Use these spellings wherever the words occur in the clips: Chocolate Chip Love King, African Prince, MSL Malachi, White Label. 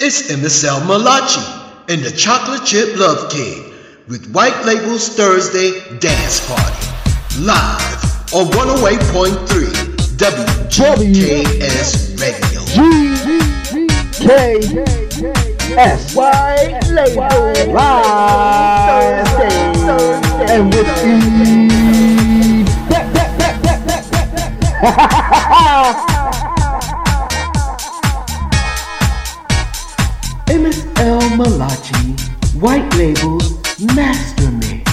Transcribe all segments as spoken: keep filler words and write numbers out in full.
It's M S L Malachi and the Chocolate Chip Love King with White Label's Thursday Dance Party. Live on one oh eight point three W G K S Radio. G K S White Label live Thursday. And with E. M S L Malachi, White Label's Master Mix.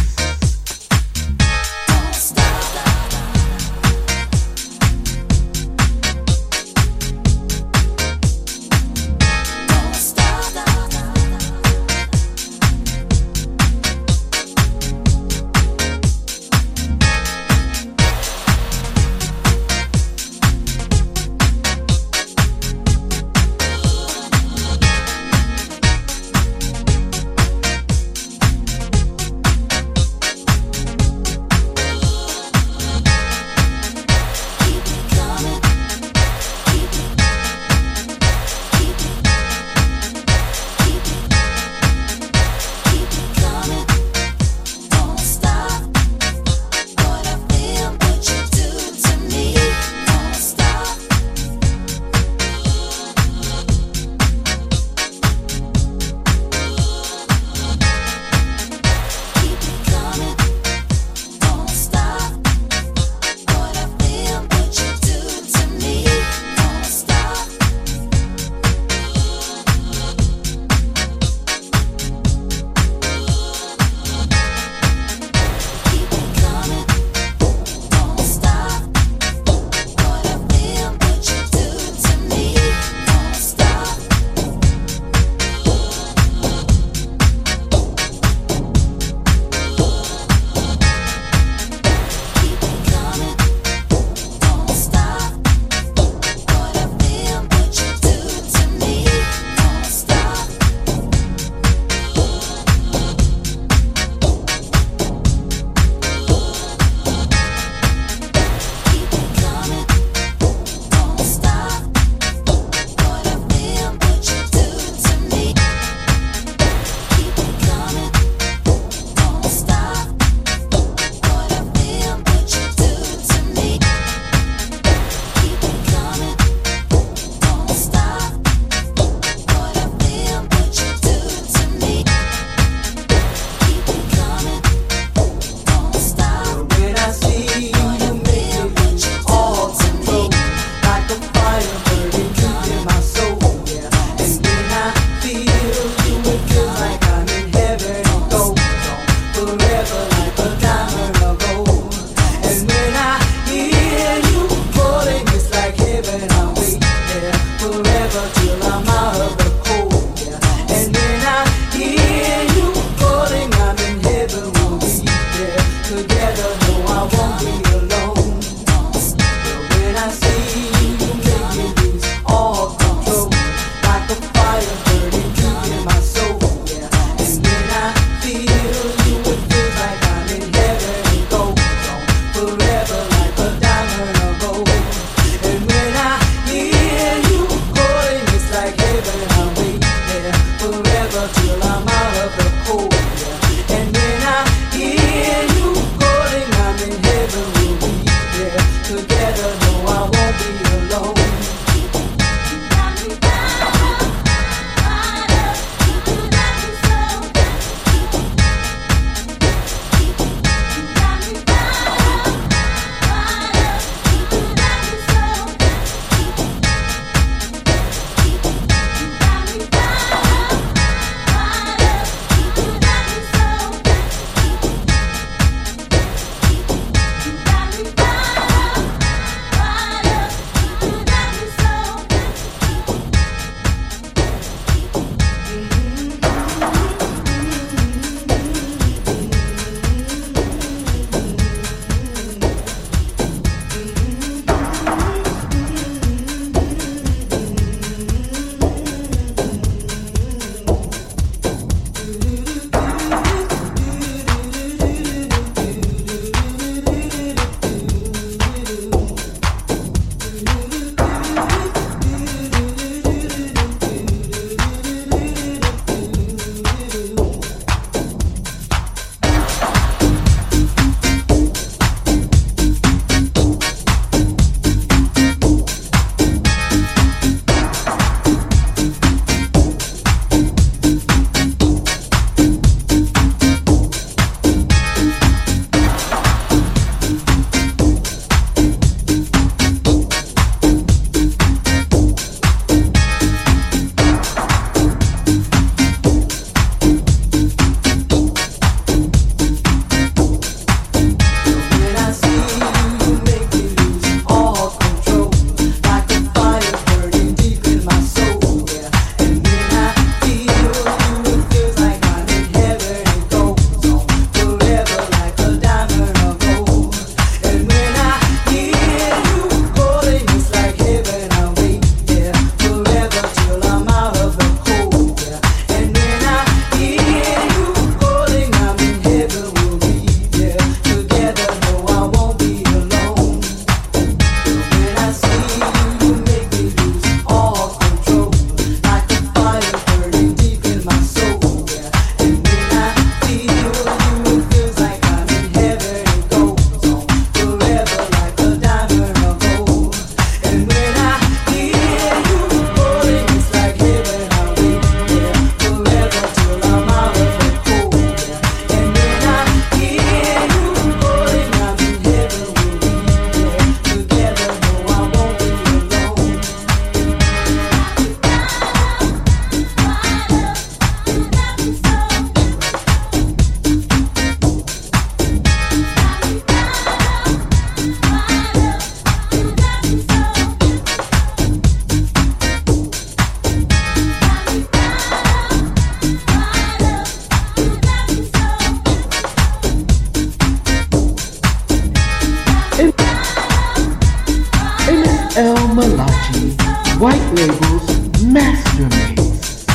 White Label's Master Mix.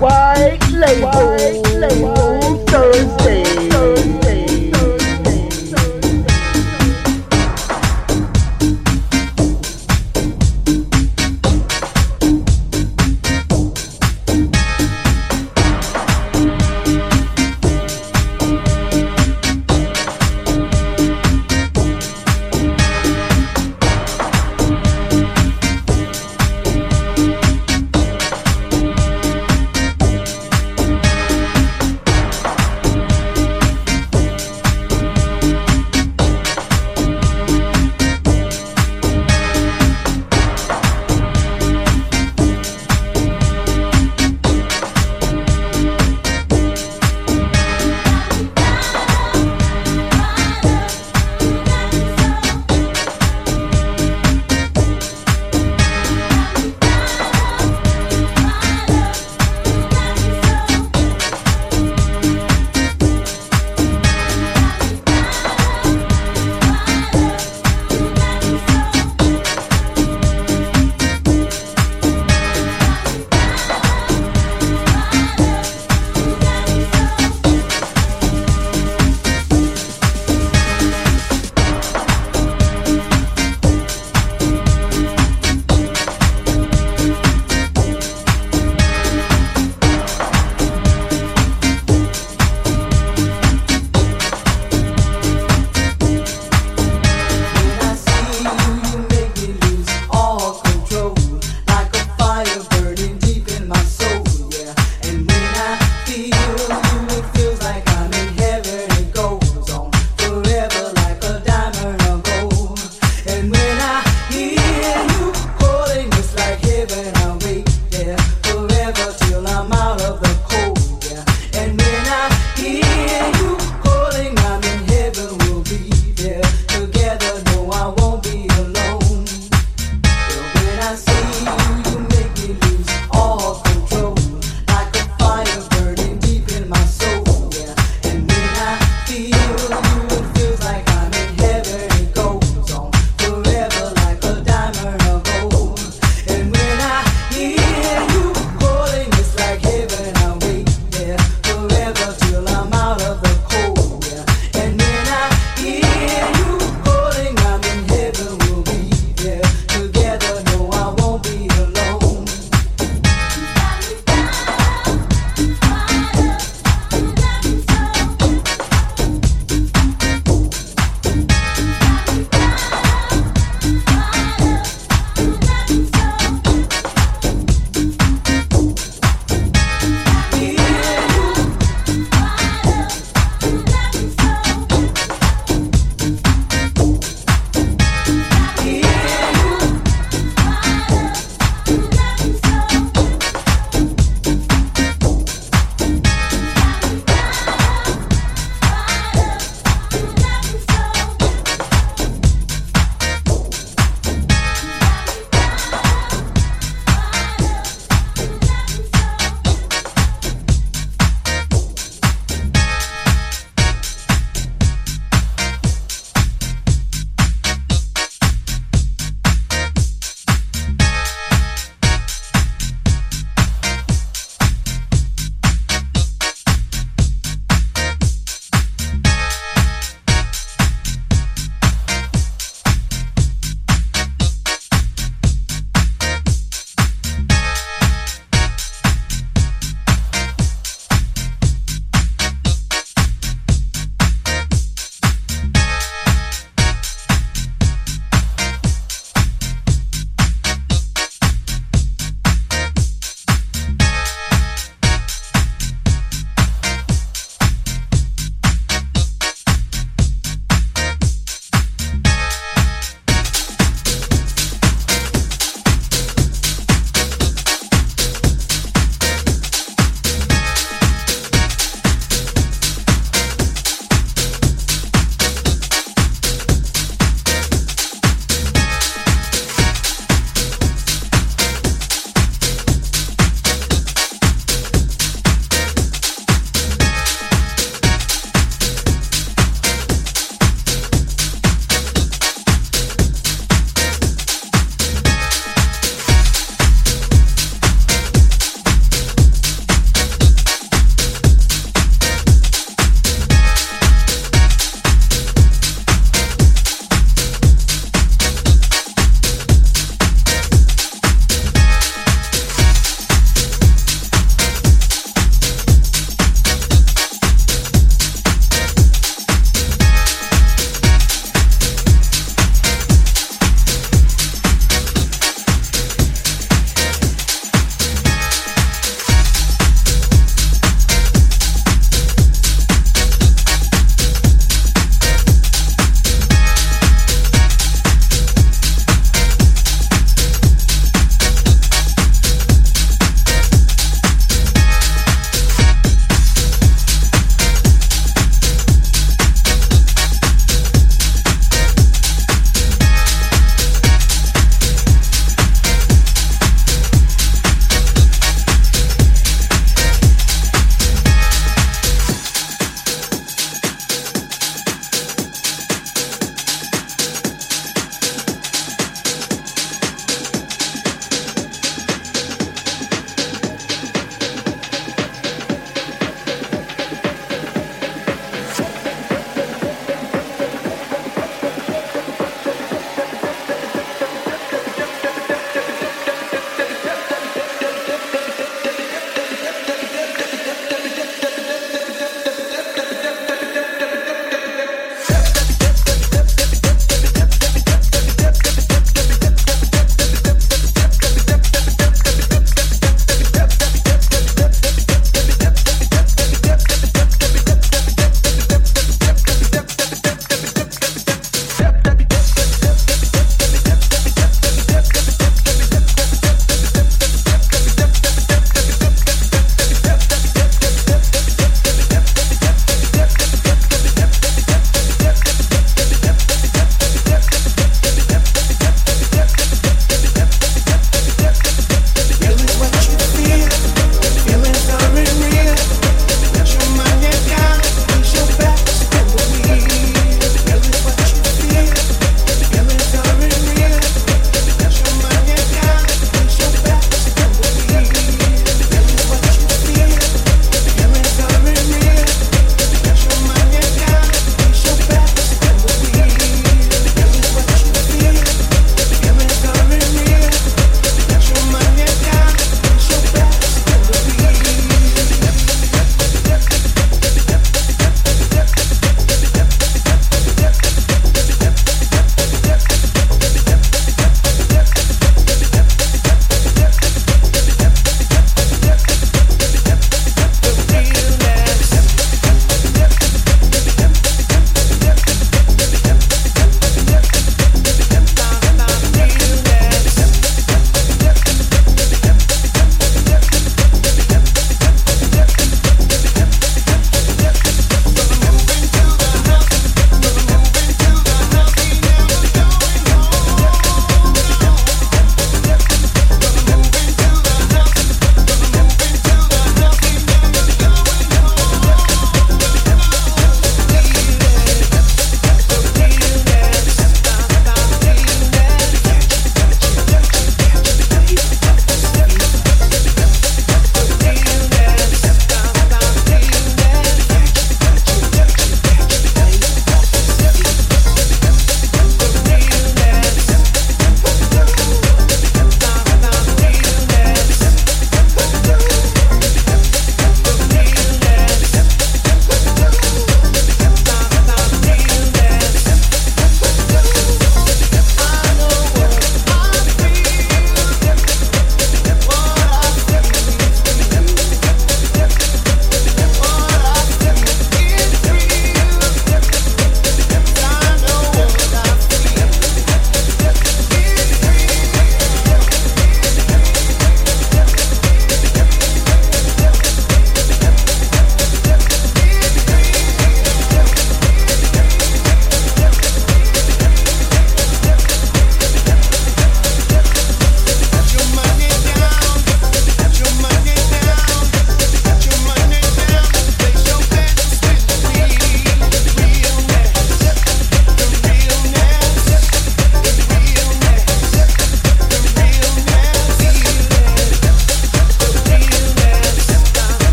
White Label, White Label Thursday.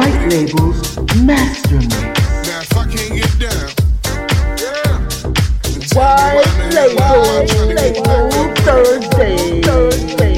White Label's Master Mix. Now if I can't get down, yeah. White Label, Label Thursday, Thursday.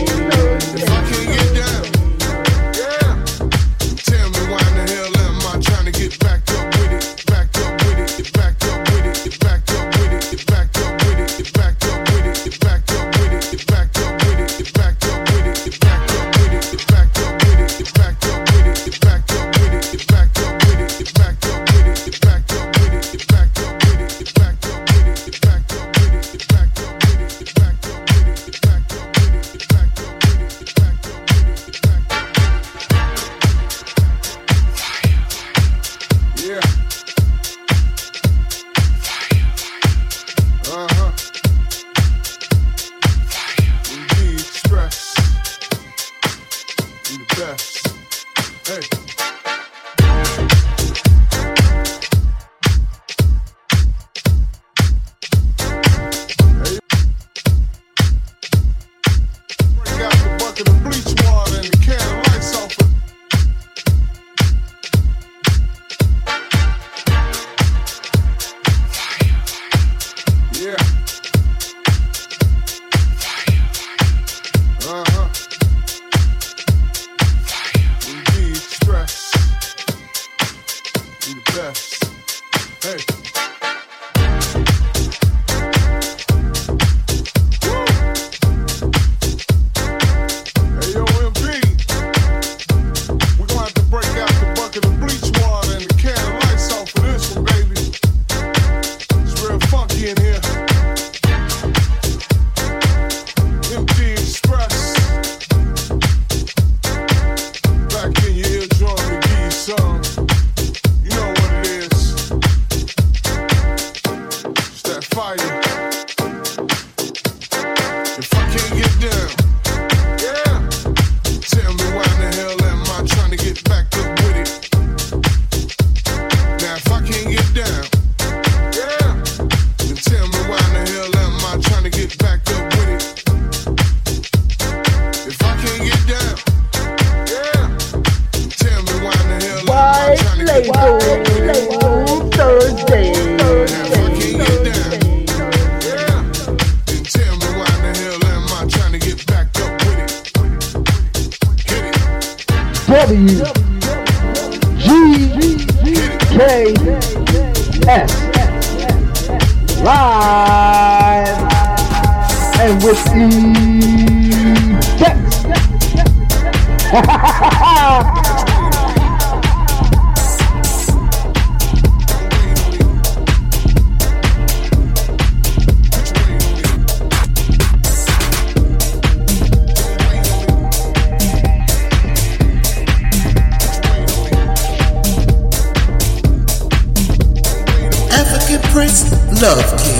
I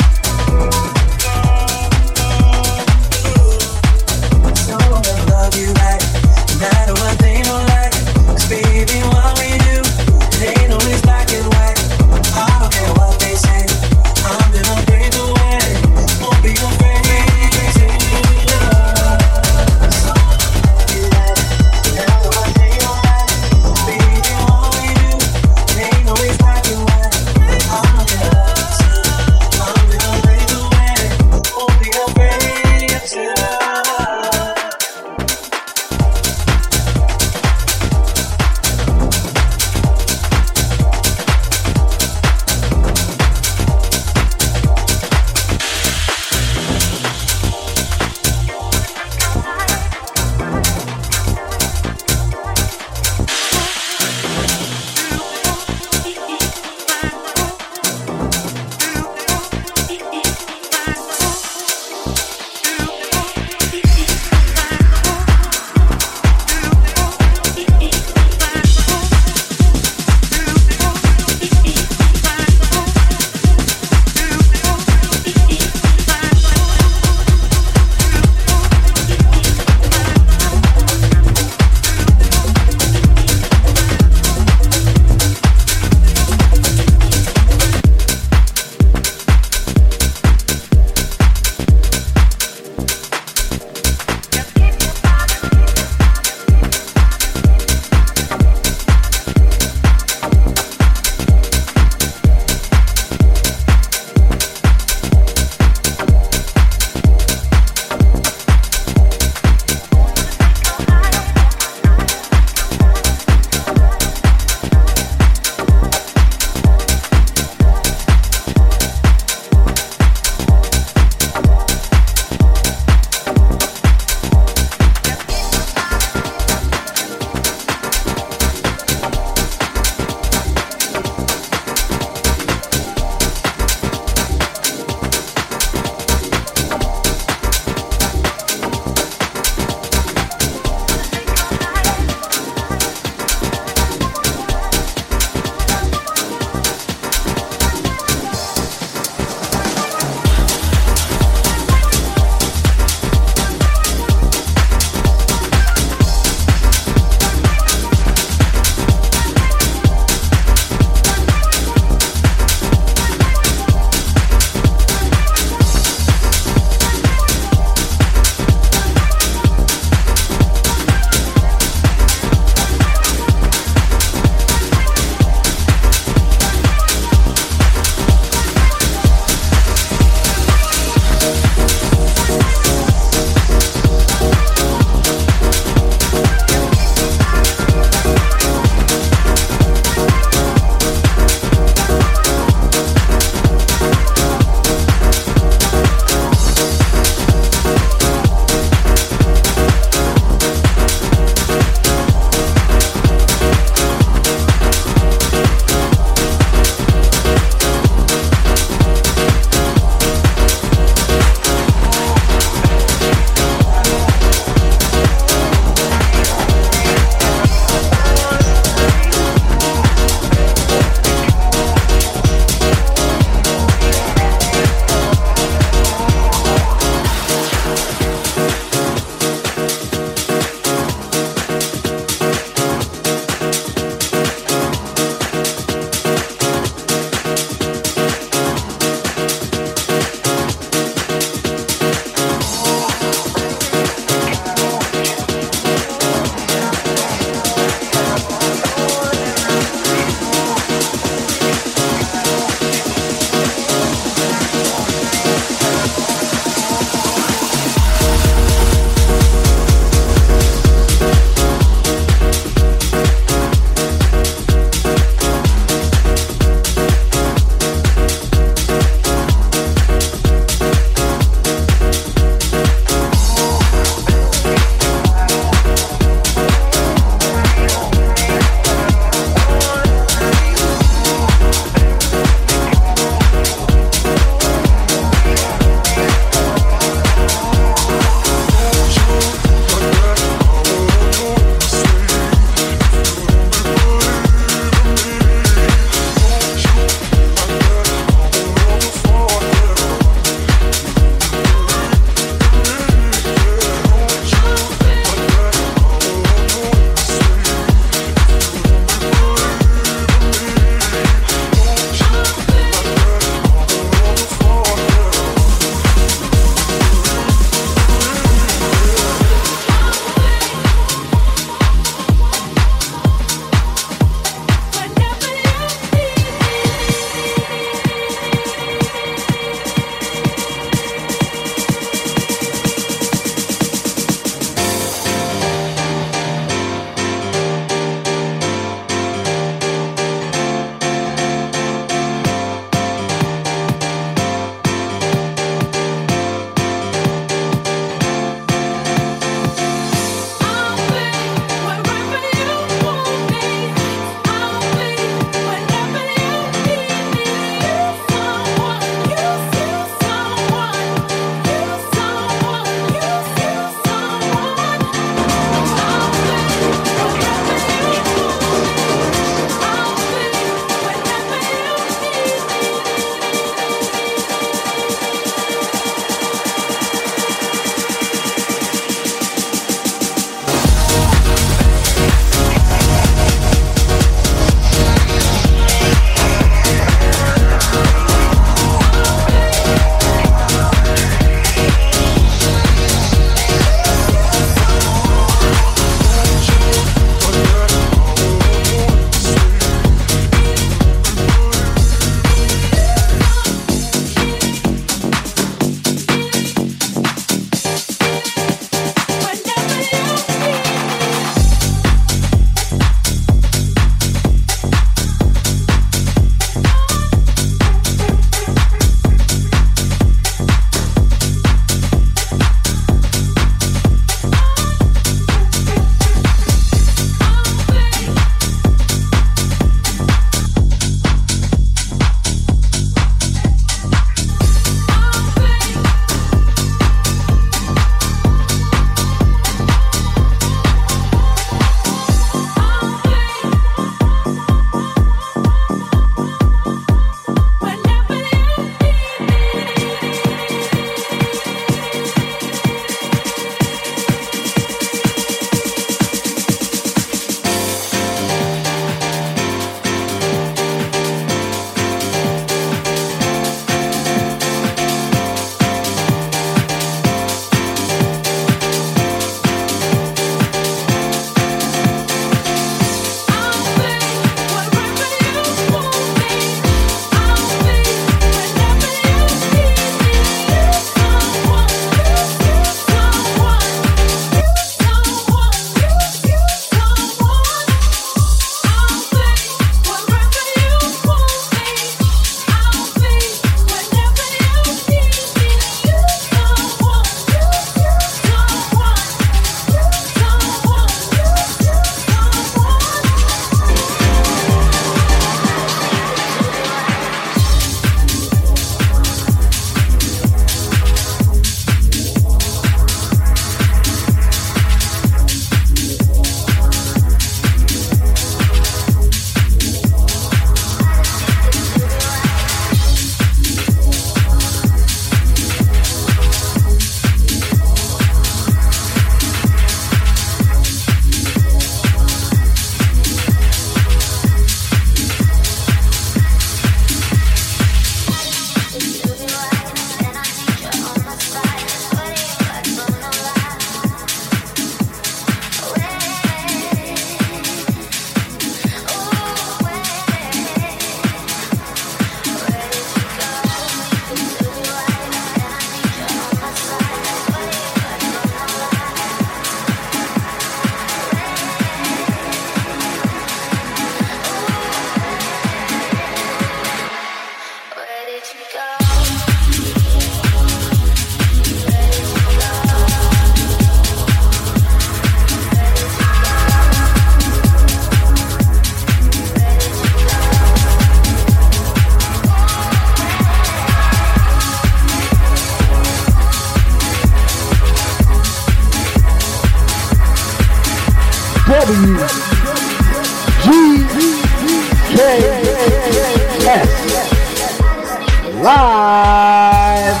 live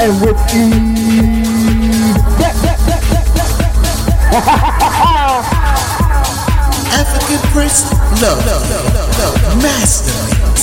and with ease. African Prince, love, love, love, love, love, master. Oh,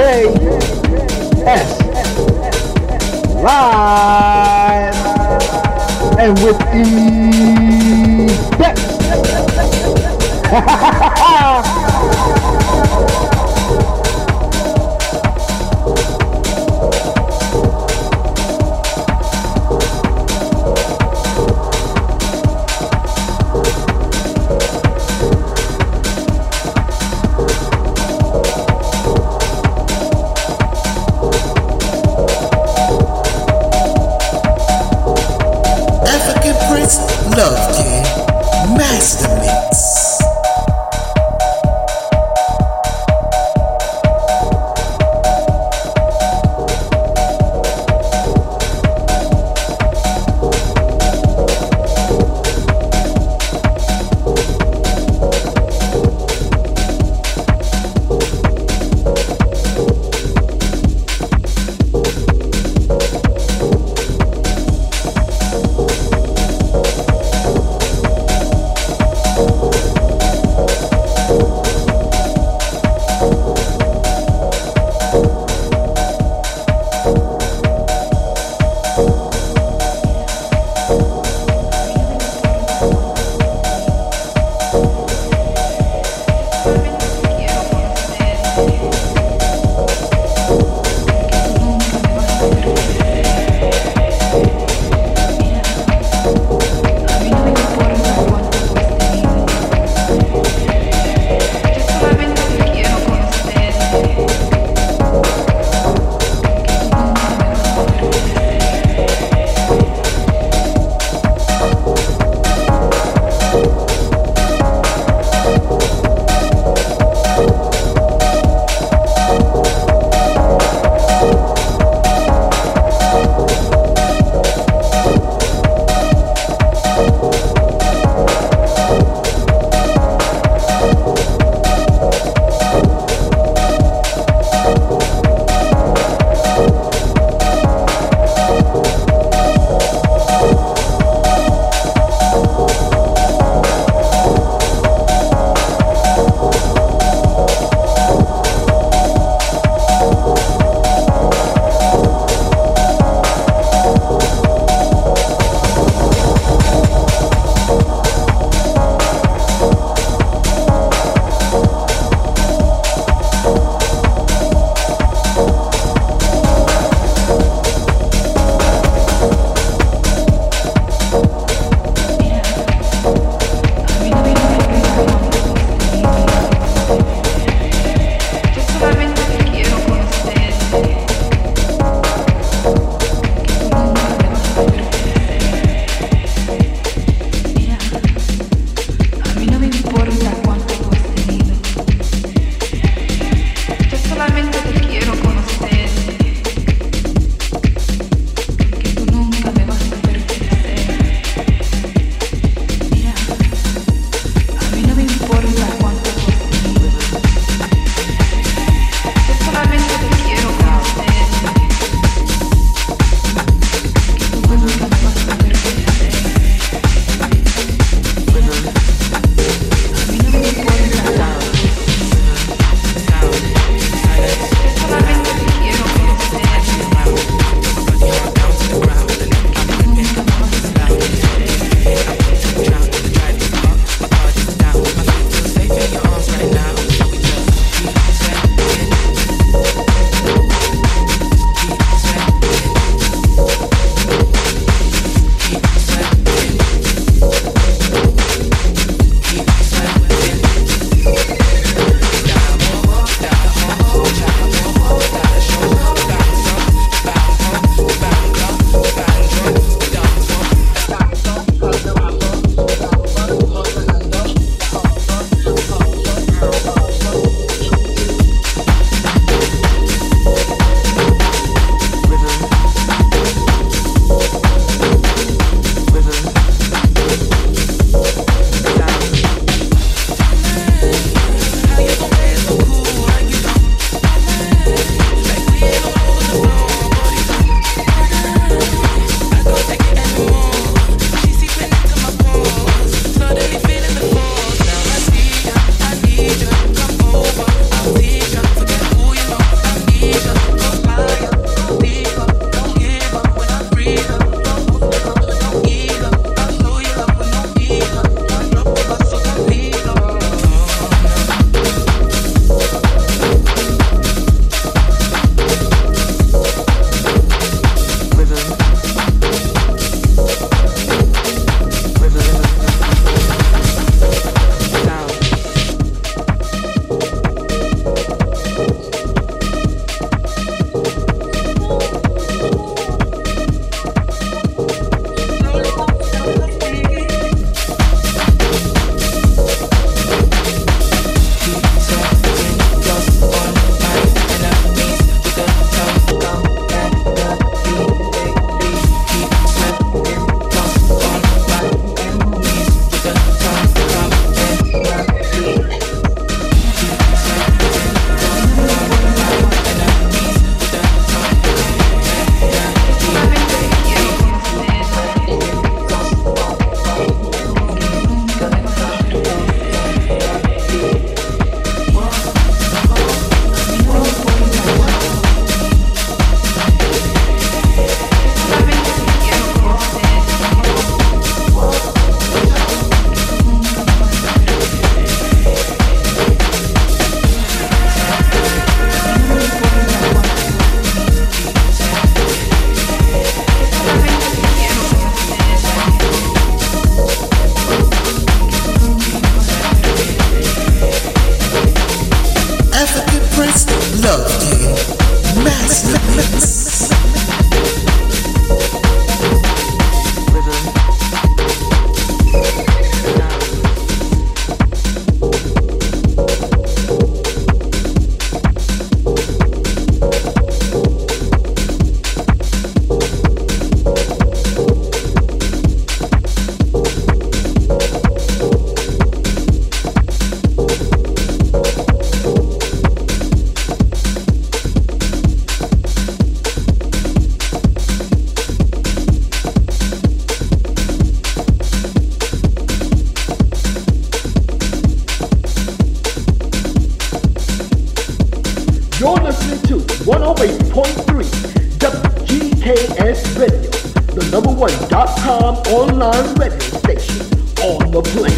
M K S Live and with the best. Love King Master Mix. listening to one oh eight point three W G K S Radio, the number one dot com online radio station on the planet.